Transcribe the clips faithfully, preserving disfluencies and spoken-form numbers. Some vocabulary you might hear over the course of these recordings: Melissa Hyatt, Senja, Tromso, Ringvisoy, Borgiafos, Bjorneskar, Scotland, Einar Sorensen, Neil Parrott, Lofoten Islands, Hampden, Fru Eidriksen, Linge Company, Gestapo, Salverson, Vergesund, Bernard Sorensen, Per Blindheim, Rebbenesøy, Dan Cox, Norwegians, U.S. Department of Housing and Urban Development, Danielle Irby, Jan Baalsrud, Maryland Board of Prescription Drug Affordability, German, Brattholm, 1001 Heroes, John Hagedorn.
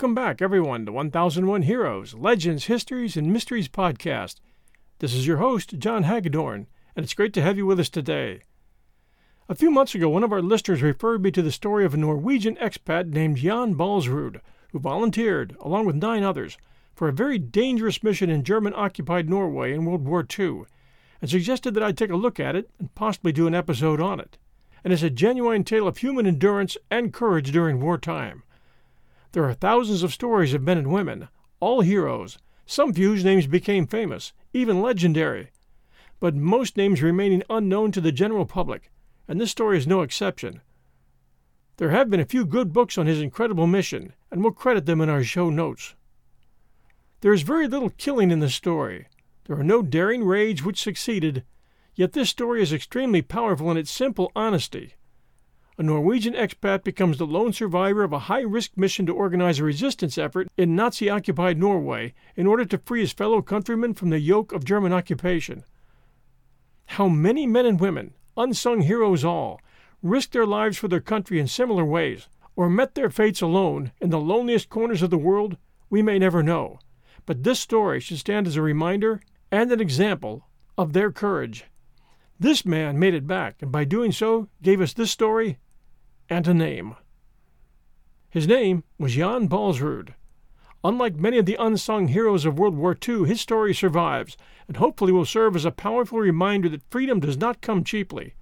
Welcome back, everyone, to one thousand one Heroes, Legends, Histories, and Mysteries podcast. This is your host, John Hagedorn, and it's great to have you with us today. A few months ago, one of our listeners referred me to the story of a Norwegian expat named Jan Baalsrud, who volunteered, along with nine others, for a very dangerous mission in German-occupied Norway in World War Two, and suggested that I take a look at it and possibly do an episode on it. And it's a genuine tale of human endurance and courage during wartime. There are thousands of stories of men and women, all heroes, some few whose names became famous, even legendary, but most names remaining unknown to the general public, and this story is no exception. There have been a few good books on his incredible mission, and we'll credit them in our show notes. There is very little killing in this story. There are no daring raids which succeeded, yet this story is extremely powerful in its simple honesty. A Norwegian expat becomes the lone survivor of a high-risk mission to organize a resistance effort in Nazi-occupied Norway in order to free his fellow countrymen from the yoke of German occupation. How many men and women, unsung heroes all, risked their lives for their country in similar ways, or met their fates alone in the loneliest corners of the world, we may never know. But this story should stand as a reminder and an example of their courage. This man made it back, and by doing so, gave us this story and a name. His name was Jan Baalsrud. Unlike many of the unsung heroes of World War Two, his story survives and hopefully will serve as a powerful reminder that freedom does not come cheaply,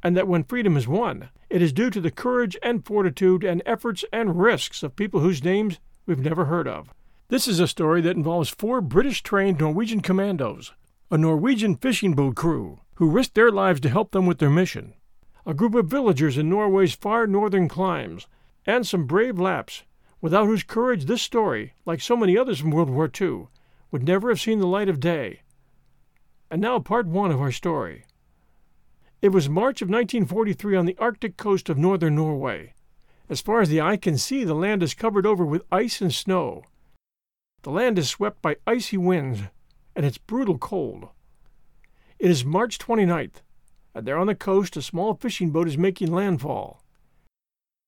and that when freedom is won, it is due to the courage and fortitude and efforts and risks of people whose names we've never heard of. This is a story that involves four British-trained Norwegian commandos, a Norwegian fishing boat crew, who risked their lives to help them with their mission, a group of villagers in Norway's far northern climes, and some brave Laps, without whose courage this story, like so many others from World War Two, would never have seen the light of day. And now part one of our story. It was March of nineteen forty-three on the Arctic coast of northern Norway. As far as the eye can see, the land is covered over with ice and snow. The land is swept by icy winds, and it's brutal cold. It is March twenty-ninth, and there on the coast a small fishing boat is making landfall.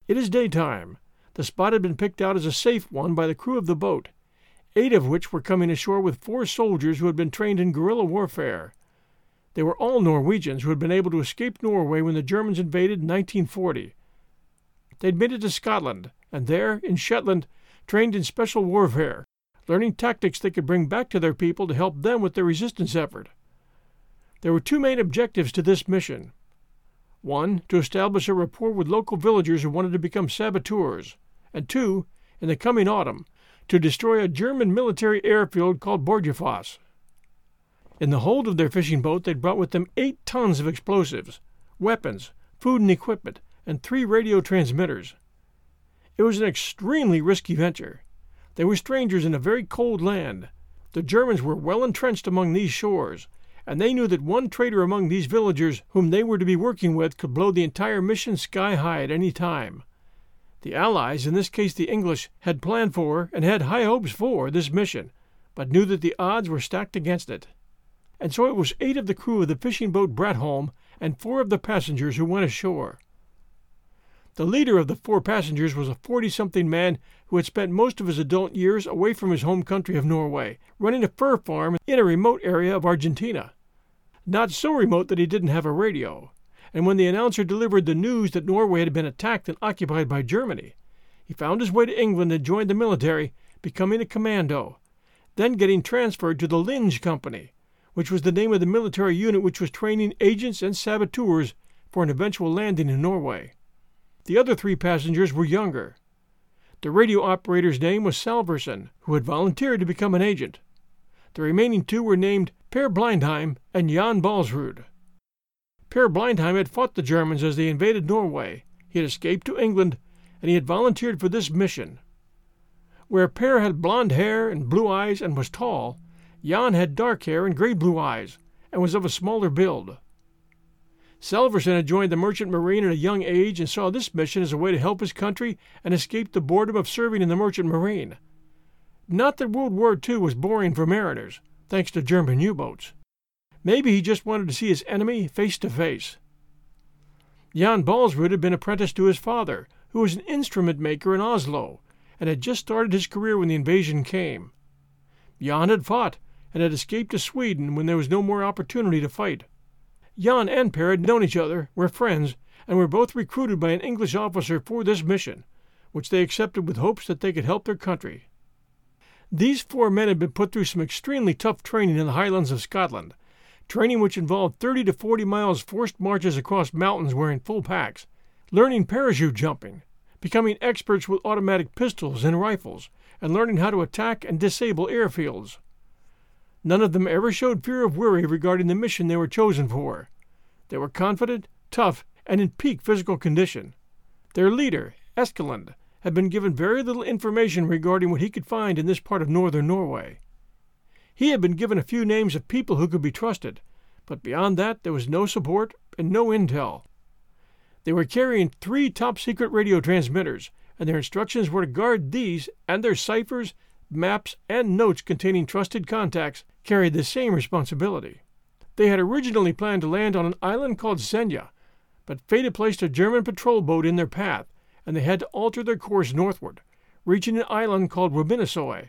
It is daytime. The spot had been picked out as a safe one by the crew of the boat, eight of which were coming ashore with four soldiers who had been trained in guerrilla warfare. They were all Norwegians who had been able to escape Norway when the Germans invaded in nineteen forty. They'd made it to Scotland, and there, in Shetland, trained in special warfare, learning tactics they could bring back to their people to help them with their resistance effort. There were two main objectives to this mission. One, to establish a rapport with local villagers who wanted to become saboteurs, and two, in the coming autumn, to destroy a German military airfield called Borgiafos. In the hold of their fishing boat, they brought with them eight tons of explosives, weapons, food and equipment, and three radio transmitters. It was an extremely risky venture. They were strangers in a very cold land. The Germans were well entrenched among these shores, and they knew that one traitor among these villagers whom they were to be working with could blow the entire mission sky-high at any time. The Allies, in this case the English, had planned for and had high hopes for this mission, but knew that the odds were stacked against it. And so it was eight of the crew of the fishing boat Brattholm and four of the passengers who went ashore. The leader of the four passengers was a forty-something man who had spent most of his adult years away from his home country of Norway, running a fur farm in a remote area of Argentina. Not so remote that he didn't have a radio, and when the announcer delivered the news that Norway had been attacked and occupied by Germany, he found his way to England and joined the military, becoming a commando, then getting transferred to the Linge Company, which was the name of the military unit which was training agents and saboteurs for an eventual landing in Norway. The other three passengers were younger. The radio operator's name was Salverson, who had volunteered to become an agent. The remaining two were named Per Blindheim and Jan Baalsrud. Per Blindheim had fought the Germans as they invaded Norway, he had escaped to England, and he had volunteered for this mission. Where Per had blond hair and blue eyes and was tall, Jan had dark hair and gray-blue eyes, and was of a smaller build. Salverson had joined the merchant marine at a young age and saw this mission as a way to help his country and escape the boredom of serving in the merchant marine. Not that World War Two was boring for mariners, thanks to German U-boats. Maybe he just wanted to see his enemy face to face. Jan Baalsrud had been apprenticed to his father, who was an instrument maker in Oslo, and had just started his career when the invasion came. Jan had fought, and had escaped to Sweden when there was no more opportunity to fight. Jan and Per had known each other, were friends, and were both recruited by an English officer for this mission, which they accepted with hopes that they could help their country. These four men had been put through some extremely tough training in the Highlands of Scotland, training which involved thirty to forty miles forced marches across mountains wearing full packs, learning parachute jumping, becoming experts with automatic pistols and rifles, and learning how to attack and disable airfields. None of them ever showed fear of worry regarding the mission they were chosen for. They were confident, tough, and in peak physical condition. Their leader, Eskeland, had been given very little information regarding what he could find in this part of northern Norway. He had been given a few names of people who could be trusted, but beyond that there was no support and no intel. They were carrying three top-secret radio transmitters, and their instructions were to guard these, and their ciphers, maps, and notes containing trusted contacts carried the same responsibility. They had originally planned to land on an island called Senja, but fate had placed a German patrol boat in their path, and they had to alter their course northward, reaching an island called Rebbenesøy,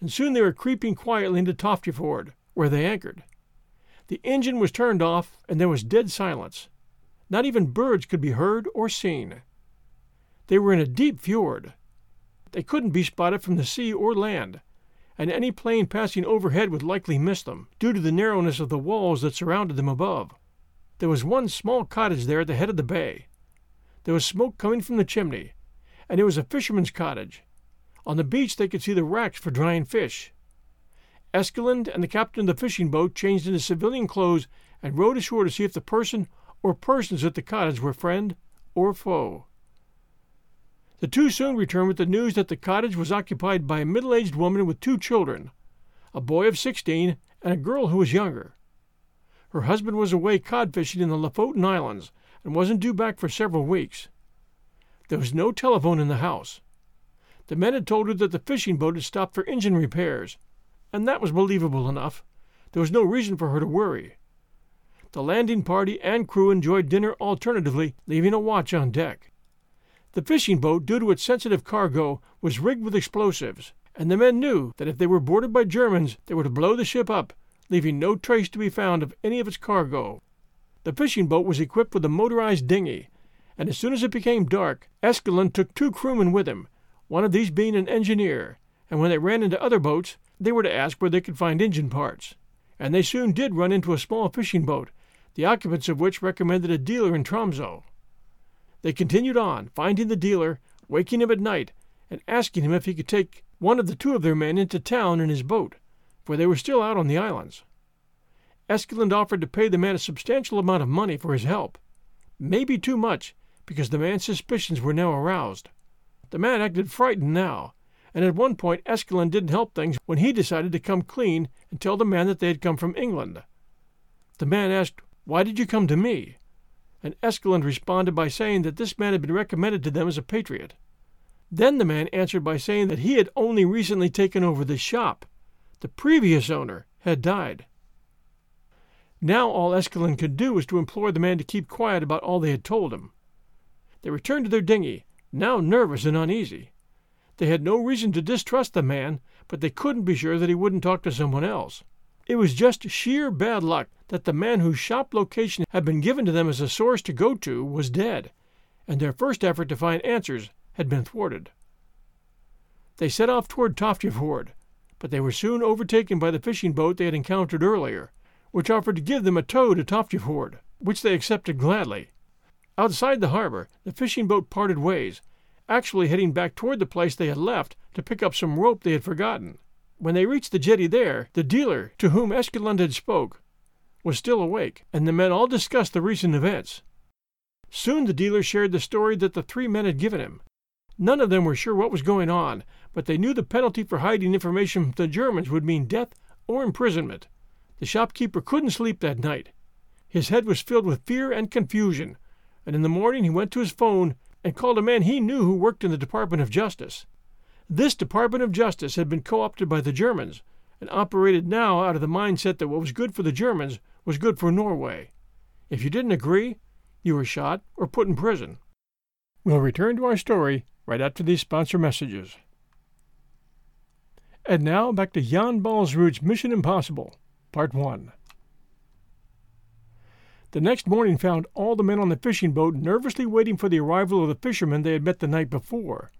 and soon they were creeping quietly into Toftefjord, where they anchored. The engine was turned off, and there was dead silence. Not even birds could be heard or seen. They were in a deep fjord. They couldn't be spotted from the sea or land, and any plane passing overhead would likely miss them, due to the narrowness of the walls that surrounded them above. There was one small cottage there at the head of the bay. There was smoke coming from the chimney, and it was a fisherman's cottage. On the beach they could see the racks for drying fish. Eskeland and the captain of the fishing boat changed into civilian clothes and rowed ashore to see if the person or persons at the cottage were friend or foe. The two soon returned with the news that the cottage was occupied by a middle-aged woman with two children, a boy of sixteen and a girl who was younger. Her husband was away codfishing in the Lofoten Islands and wasn't due back for several weeks. There was no telephone in the house. The men had told her that the fishing boat had stopped for engine repairs, and that was believable enough. There was no reason for her to worry. The landing party and crew enjoyed dinner alternatively, leaving a watch on deck. The fishing boat, due to its sensitive cargo, was rigged with explosives, and the men knew that if they were boarded by Germans, they were to blow the ship up, leaving no trace to be found of any of its cargo. The fishing boat was equipped with a motorized dinghy, and as soon as it became dark, Eskeland took two crewmen with him, one of these being an engineer, and when they ran into other boats, they were to ask where they could find engine parts. And they soon did run into a small fishing boat, the occupants of which recommended a dealer in Tromso. They continued on, finding the dealer, waking him at night, and asking him if he could take one of the two of their men into town in his boat, for they were still out on the islands. Eskeland offered to pay the man a substantial amount of money for his help. Maybe too much, because the man's suspicions were now aroused. The man acted frightened now, and at one point Eskeland didn't help things when he decided to come clean and tell the man that they had come from England. The man asked, "Why did you come to me?" And Eskeland responded by saying that this man had been recommended to them as a patriot. Then the man answered by saying that he had only recently taken over the shop. The previous owner had died. Now all Eskeland could do was to implore the man to keep quiet about all they had told him. They returned to their dinghy, now nervous and uneasy. They had no reason to distrust the man, but they couldn't be sure that he wouldn't talk to someone else. It was just sheer bad luck that the man whose shop location had been given to them as a source to go to was dead, and their first effort to find answers had been thwarted. They set off toward Toftefjord, but they were soon overtaken by the fishing boat they had encountered earlier, which offered to give them a tow to Toftefjord, which they accepted gladly. Outside the harbor, the fishing boat parted ways, actually heading back toward the place they had left to pick up some rope they had forgotten. When they reached the jetty there, the dealer, to whom Eskeland had spoke, was still awake, and the men all discussed the recent events. Soon the dealer shared the story that the three men had given him. None of them were sure what was going on, but they knew the penalty for hiding information from the Germans would mean death or imprisonment. The shopkeeper couldn't sleep that night. His head was filled with fear and confusion, and in the morning he went to his phone and called a man he knew who worked in the Department of Justice. This Department of Justice had been co-opted by the Germans, and operated now out of the mindset that what was good for the Germans was good for Norway. If you didn't agree, you were shot or put in prison. We'll return to our story right after these sponsor messages. And now back to Jan Baalsrud's Mission Impossible, Part one. The next morning found all the men on the fishing boat nervously waiting for the arrival of the fishermen they had met the night before.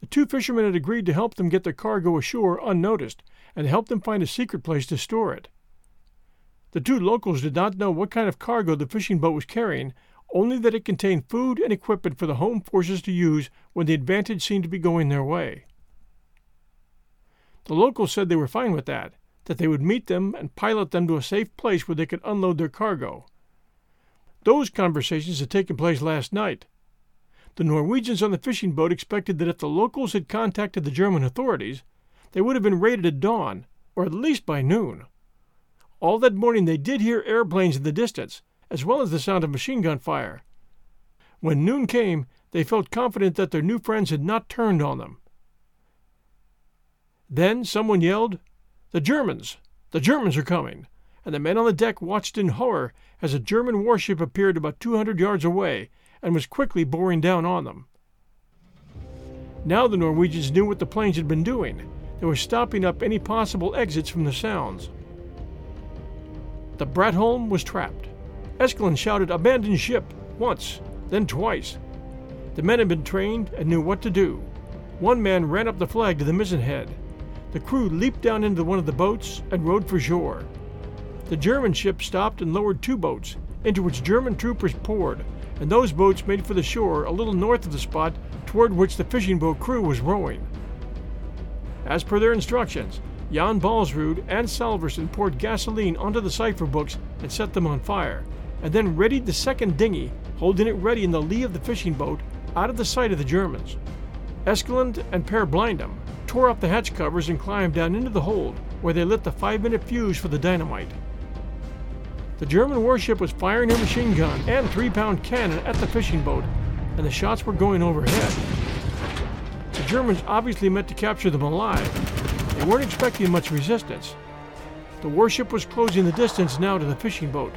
The two fishermen had agreed to help them get their cargo ashore unnoticed and help them find a secret place to store it. The two locals did not know what kind of cargo the fishing boat was carrying, only that it contained food and equipment for the home forces to use when the advantage seemed to be going their way. The locals said they were fine with that, that they would meet them and pilot them to a safe place where they could unload their cargo. Those conversations had taken place last night. The Norwegians on the fishing boat expected that if the locals had contacted the German authorities, they would have been raided at dawn, or at least by noon. All that morning they did hear airplanes in the distance, as well as the sound of machine-gun fire. When noon came, they felt confident that their new friends had not turned on them. Then someone yelled, "The Germans! The Germans are coming!" and the men on the deck watched in horror as a German warship appeared about two hundred yards away and was quickly boring down on them. Now the Norwegians knew what the planes had been doing. They were stopping up any possible exits from the sounds. The Brattholm was trapped. Eskeland shouted, "Abandon ship!" once, then twice. The men had been trained and knew what to do. One man ran up the flag to the mizzen head. The crew leaped down into one of the boats and rowed for shore. The German ship stopped and lowered two boats, into which German troopers poured, and those boats made for the shore a little north of the spot toward which the fishing boat crew was rowing. As per their instructions, Jan Baalsrud and Salverson poured gasoline onto the cipher books and set them on fire, and then readied the second dinghy, holding it ready in the lee of the fishing boat, out of the sight of the Germans. Eskeland and Per Blindheim tore up the hatch covers and climbed down into the hold, where they lit the five-minute fuse for the dynamite. The German warship was firing her machine gun and three-pound cannon at the fishing boat, and the shots were going overhead. The Germans obviously meant to capture them alive. They weren't expecting much resistance. The warship was closing the distance now to the fishing boat.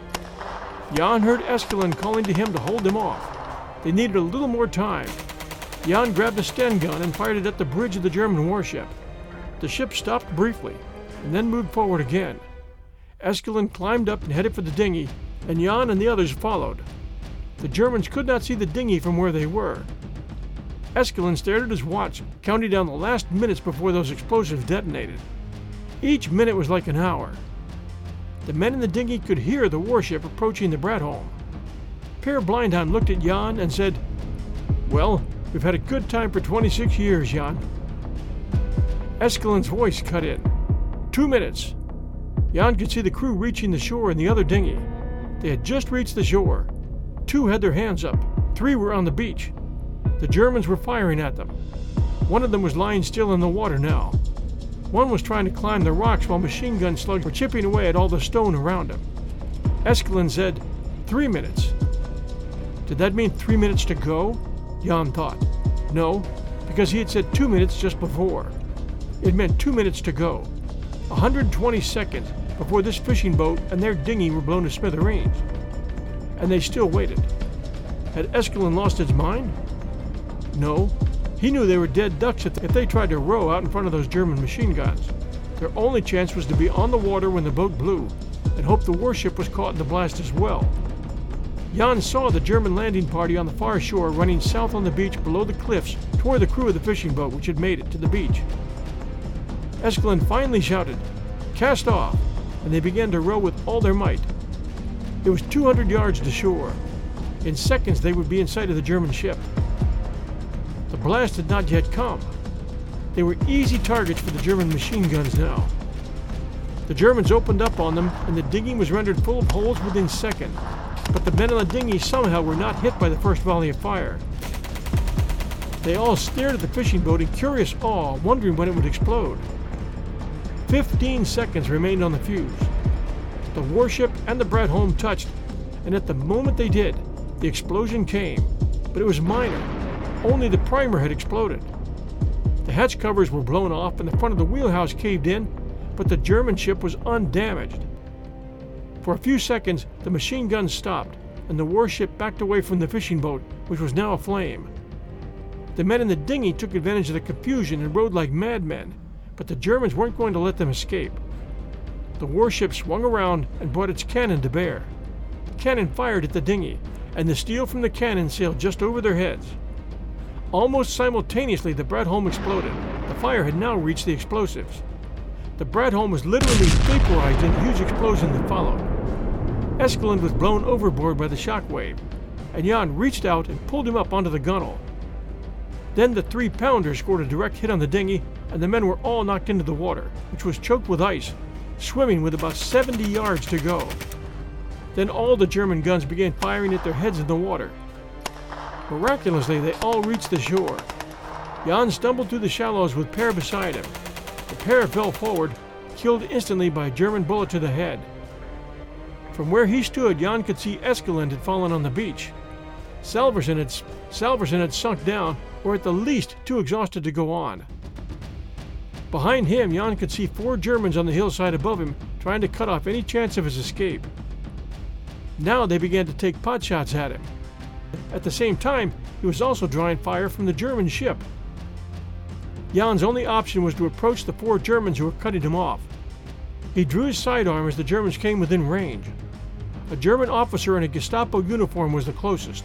Jan heard Eskeland calling to him to hold them off. They needed a little more time. Jan grabbed a Sten gun and fired it at the bridge of the German warship. The ship stopped briefly, and then moved forward again. Eskeland climbed up and headed for the dinghy, and Jan and the others followed. The Germans could not see the dinghy from where they were. Eskeland stared at his watch, counting down the last minutes before those explosives detonated. Each minute was like an hour. The men in the dinghy could hear the warship approaching the Brattholm. Per Blindheim looked at Jan and said, "Well, we've had a good time for twenty-six years, Jan." Eskeland's voice cut in. "Two minutes." Jan could see the crew reaching the shore in the other dinghy. They had just reached the shore. Two had their hands up. Three were on the beach. The Germans were firing at them. One of them was lying still in the water now. One was trying to climb the rocks while machine gun slugs were chipping away at all the stone around him. Eskeland said, "Three minutes." Did that mean three minutes to go? Jan thought. No, because he had said two minutes just before. It meant two minutes to go. one hundred twenty seconds before this fishing boat and their dinghy were blown to smithereens. And they still waited. Had Eskeland lost his mind? No. He knew they were dead ducks if they tried to row out in front of those German machine guns. Their only chance was to be on the water when the boat blew, and hope the warship was caught in the blast as well. Jan saw the German landing party on the far shore running south on the beach below the cliffs toward the crew of the fishing boat which had made it to the beach. Eskeland finally shouted, "Cast off," and they began to row with all their might. It was two hundred yards to shore. In seconds they would be in sight of the German ship. The blast had not yet come. They were easy targets for the German machine guns now. The Germans opened up on them, and the dinghy was rendered full of holes within seconds. But the men on the dinghy somehow were not hit by the first volley of fire. They all stared at the fishing boat in curious awe, wondering when it would explode. Fifteen seconds remained on the fuse. The warship and the Brattholm touched, and at the moment they did, the explosion came, but it was minor. Only the primer had exploded. The hatch covers were blown off and the front of the wheelhouse caved in, but the German ship was undamaged. For a few seconds, the machine guns stopped, and the warship backed away from the fishing boat, which was now aflame. The men in the dinghy took advantage of the confusion and rowed like madmen, but the Germans weren't going to let them escape. The warship swung around and brought its cannon to bear. The cannon fired at the dinghy, and the steel from the cannon sailed just over their heads. Almost simultaneously, the Brattholm exploded. The fire had now reached the explosives. The Brattholm was literally vaporized in a huge explosion that followed. Eskeland was blown overboard by the shockwave, and Jan reached out and pulled him up onto the gunwale. Then the three-pounder scored a direct hit on the dinghy, and the men were all knocked into the water, which was choked with ice, swimming with about seventy yards to go. Then all the German guns began firing at their heads in the water. Miraculously, they all reached the shore. Jan stumbled through the shallows with Per beside him. The pair fell forward, killed instantly by a German bullet to the head. From where he stood, Jan could see Eskeland had fallen on the beach. Salverson had, Salverson had sunk down, or at the least too exhausted to go on. Behind him, Jan could see four Germans on the hillside above him, trying to cut off any chance of his escape. Now they began to take potshots at him. At the same time, he was also drawing fire from the German ship. Jan's only option was to approach the four Germans who were cutting him off. He drew his sidearm as the Germans came within range. A German officer in a Gestapo uniform was the closest.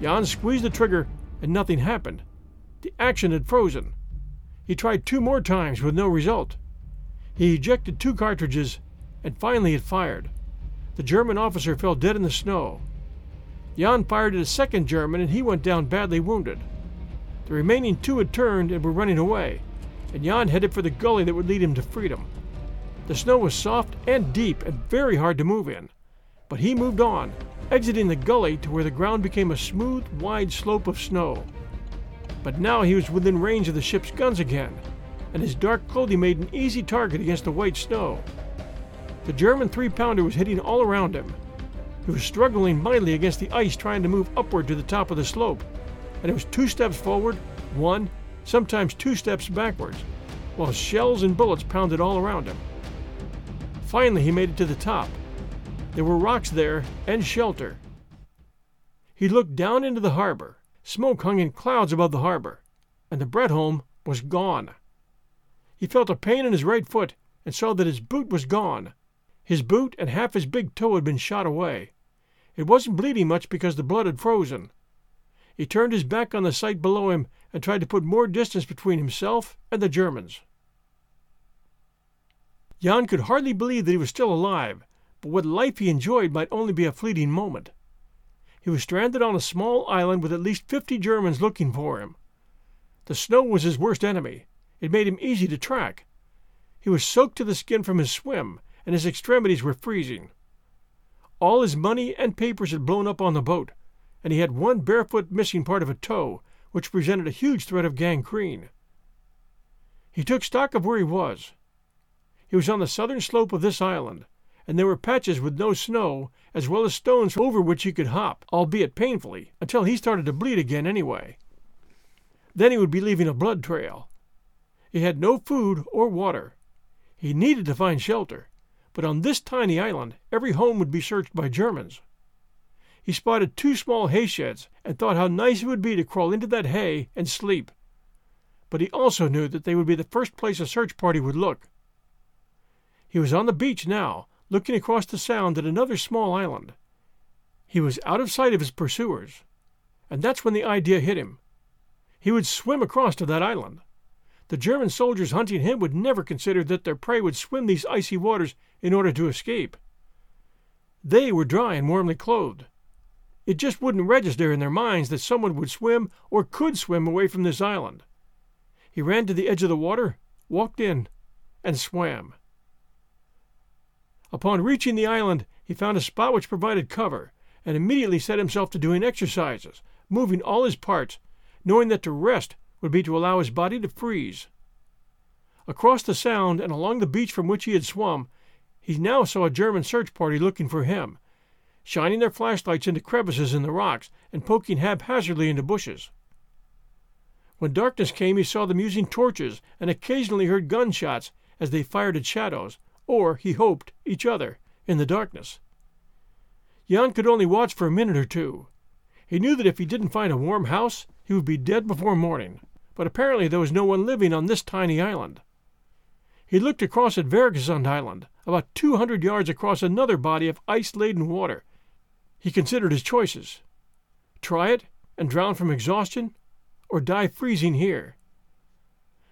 Jan squeezed the trigger, and nothing happened. The action had frozen. He tried two more times with no result. He ejected two cartridges, and finally it fired. The German officer fell dead in the snow. Jan fired at a second German, and he went down badly wounded. The remaining two had turned and were running away, and Jan headed for the gully that would lead him to freedom. The snow was soft and deep and very hard to move in, but he moved on, exiting the gully to where the ground became a smooth, wide slope of snow. But now he was within range of the ship's guns again, and his dark clothing made an easy target against the white snow. The German three-pounder was hitting all around him. He was struggling mightily against the ice, trying to move upward to the top of the slope, and it was two steps forward, one, sometimes two steps backwards, while shells and bullets pounded all around him. Finally, he made it to the top. There were rocks there and shelter. He looked down into the harbor. Smoke hung in clouds above the harbor, and the Brattholm was gone. He felt a pain in his right foot and saw that his boot was gone. His boot and half his big toe had been shot away. It wasn't bleeding much because the blood had frozen. He turned his back on the sight below him and tried to put more distance between himself and the Germans. Jan could hardly believe that he was still alive, but what life he enjoyed might only be a fleeting moment. He was stranded on a small island with at least fifty Germans looking for him. The snow was his worst enemy. It made him easy to track. He was soaked to the skin from his swim, and his extremities were freezing. All his money and papers had blown up on the boat, and he had one barefoot missing part of a toe, which presented a huge threat of gangrene. He took stock of where he was. He was on the southern slope of this island, and there were patches with no snow, as well as stones over which he could hop, albeit painfully, until he started to bleed again anyway. Then he would be leaving a blood trail. He had no food or water. He needed to find shelter, but on this tiny island, every home would be searched by Germans. He spotted two small hay sheds and thought how nice it would be to crawl into that hay and sleep. But he also knew that they would be the first place a search party would look. He was on the beach now, looking across the sound at another small island. He was out of sight of his pursuers, and that's when the idea hit him. He would swim across to that island. The German soldiers hunting him would never consider that their prey would swim these icy waters in order to escape. They were dry and warmly clothed. It just wouldn't register in their minds that someone would swim or could swim away from this island. He ran to the edge of the water, walked in, and swam. Upon reaching the island, he found a spot which provided cover, and immediately set himself to doing exercises, moving all his parts, knowing that to rest would be to allow his body to freeze. Across the sound and along the beach from which he had swum, he now saw a German search party looking for him, shining their flashlights into crevices in the rocks and poking haphazardly into bushes. When darkness came, he saw them using torches and occasionally heard gunshots as they fired at shadows, or, he hoped, each other, in the darkness. Jan could only watch for a minute or two. He knew that if he didn't find a warm house, he would be dead before morning, but apparently there was no one living on this tiny island. He looked across at Vergesund Island, about two hundred yards across another body of ice-laden water. He considered his choices. Try it and drown from exhaustion, or die freezing here.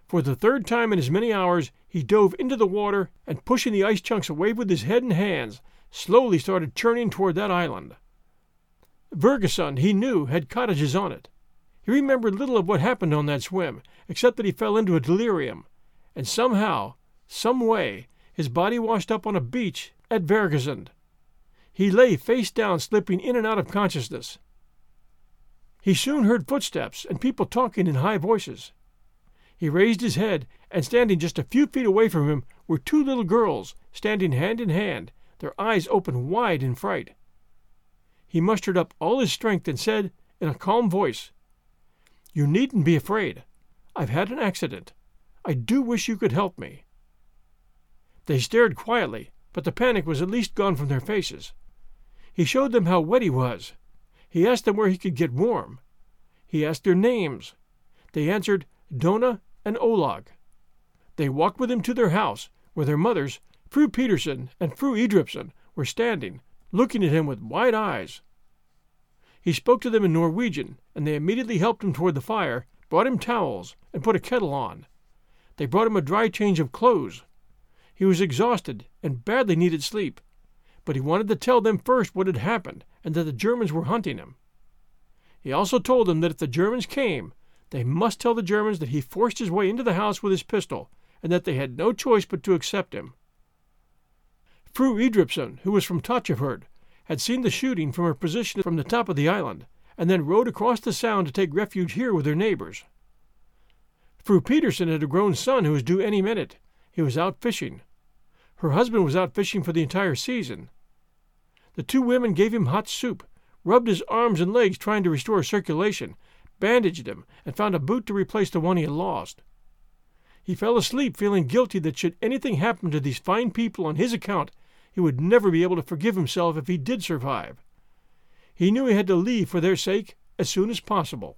For the third time in as many hours, he dove into the water and, pushing the ice chunks away with his head and hands, slowly started churning toward that island. Vergesund, he knew, had cottages on it. He remembered little of what happened on that swim, except that he fell into a delirium, and somehow, some way, his body washed up on a beach at Vergesund. He lay face down, slipping in and out of consciousness. He soon heard footsteps and people talking in high voices. He raised his head, and standing just a few feet away from him were two little girls, standing hand in hand, their eyes open wide in fright. He mustered up all his strength and said, in a calm voice, "You needn't be afraid. I've had an accident. I do wish you could help me." They stared quietly, but the panic was at least gone from their faces. He showed them how wet he was. He asked them where he could get warm. He asked their names. They answered Donna and Olag. They walked with him to their house, where their mothers, Fru Peterson and Fru Eidriksen, were standing, looking at him with wide eyes. He spoke to them in Norwegian, and they immediately helped him toward the fire, brought him towels, and put a kettle on. They brought him a dry change of clothes. He was exhausted and badly needed sleep, but he wanted to tell them first what had happened and that the Germans were hunting him. He also told them that if the Germans came, they must tell the Germans that he forced his way into the house with his pistol and that they had no choice but to accept him. Fru Eidriksen, who was from Toftefjord, had seen the shooting from her position from the top of the island and then rowed across the sound to take refuge here with her neighbors. Fru Peterson had a grown son who was due any minute. He was out fishing. Her husband was out fishing for the entire season. The two women gave him hot soup, rubbed his arms and legs trying to restore circulation, bandaged him, and found a boot to replace the one he had lost. He fell asleep feeling guilty that should anything happen to these fine people on his account, he would never be able to forgive himself if he did survive. He knew he had to leave for their sake as soon as possible.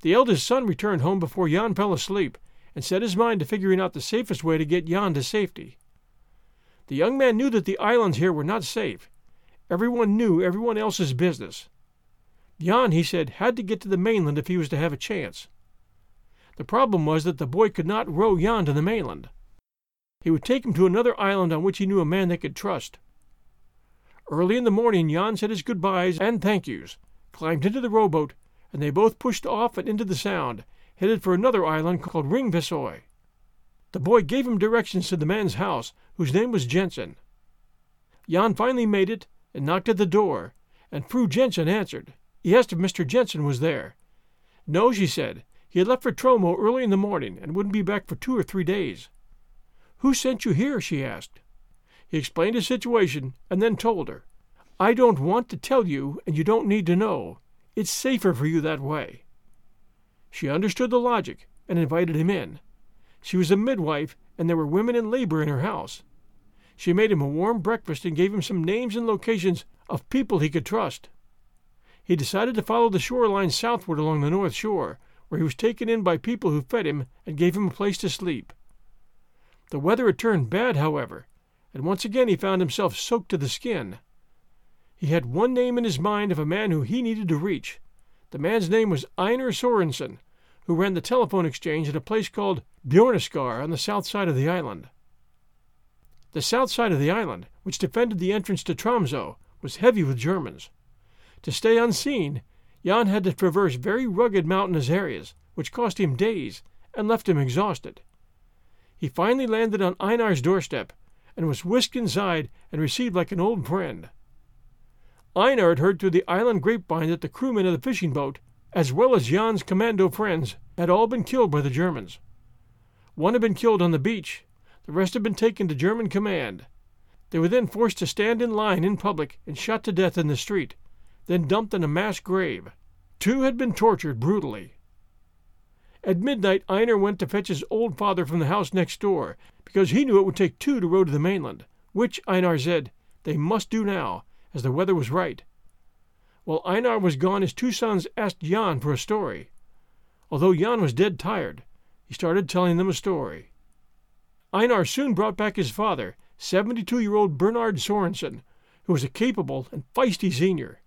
The eldest son returned home before Jan fell asleep, and set his mind to figuring out the safest way to get Jan to safety. The young man knew that the islands here were not safe. Everyone knew everyone else's business. Jan, he said, had to get to the mainland if he was to have a chance. The problem was that the boy could not row Jan to the mainland. He would take him to another island on which he knew a man they could trust. Early in the morning Jan said his goodbyes and thank yous, climbed into the rowboat, and they both pushed off and into the sound, headed for another island called Ringvisoy. The boy gave him directions to the man's house, whose name was Jensen. Jan finally made it and knocked at the door, and Fru Jensen answered. He asked if Mister Jensen was there. No, she said. He had left for Tromso early in the morning and wouldn't be back for two or three days. Who sent you here? She asked. He explained his situation and then told her. I don't want to tell you, and you don't need to know. It's safer for you that way. She understood the logic and invited him in. She was a midwife, and there were women in labor in her house. She made him a warm breakfast and gave him some names and locations of people he could trust. He decided to follow the shoreline southward along the north shore, where he was taken in by people who fed him and gave him a place to sleep. The weather had turned bad, however, and once again he found himself soaked to the skin. He had one name in his mind of a man who he needed to reach. The man's name was Einar Sorensen, who ran the telephone exchange at a place called Bjorneskar on the south side of the island. The south side of the island, which defended the entrance to Tromso, was heavy with Germans. To stay unseen, Jan had to traverse very rugged mountainous areas, which cost him days and left him exhausted. He finally landed on Einar's doorstep and was whisked inside and received like an old friend. Einar had heard through the island grapevine that the crewmen of the fishing boat, as well as Jan's commando friends, had all been killed by the Germans. One had been killed on the beach. The rest had been taken to German command. They were then forced to stand in line in public and shot to death in the street, then dumped in a mass grave. Two had been tortured brutally. At midnight, Einar went to fetch his old father from the house next door, because he knew it would take two to row to the mainland, which, Einar said, they must do now, as the weather was right. While Einar was gone, his two sons asked Jan for a story. Although Jan was dead tired, he started telling them a story. Einar soon brought back his father, seventy-two-year-old Bernard Sorensen, who was a capable and feisty senior.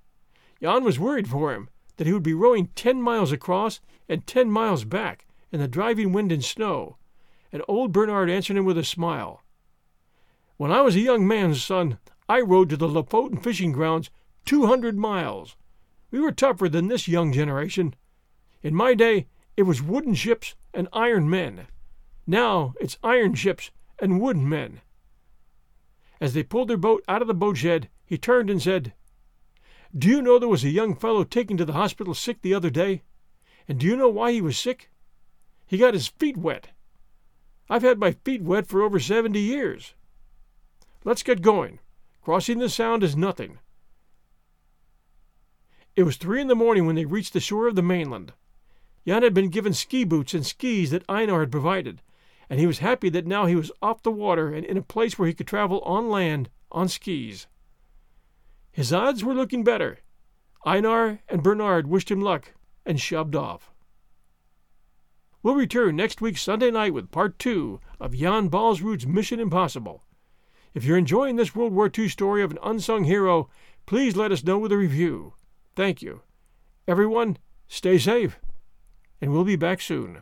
Jan was worried for him, that he would be rowing ten miles across and ten miles back in the driving wind and snow, and old Bernard answered him with a smile. "When I was a young man's son, I rowed to the Lofoten fishing grounds two hundred miles. We were tougher than this young generation. In my day, it was wooden ships and iron men. Now it's iron ships and wooden men." As they pulled their boat out of the boat shed, he turned and said, "Do you know there was a young fellow taken to the hospital sick the other day? And do you know why he was sick? He got his feet wet. I've had my feet wet for over seventy years. Let's get going. Crossing the Sound is nothing." It was three in the morning when they reached the shore of the mainland. Jan had been given ski boots and skis that Einar had provided, and he was happy that now he was off the water and in a place where he could travel on land on skis. His odds were looking better. Einar and Bernard wished him luck and shoved off. We'll return next week Sunday night with part two of Jan Baalsrud's Mission Impossible. If you're enjoying this World War Two story of an unsung hero, please let us know with a review. Thank you. Everyone, stay safe, and we'll be back soon.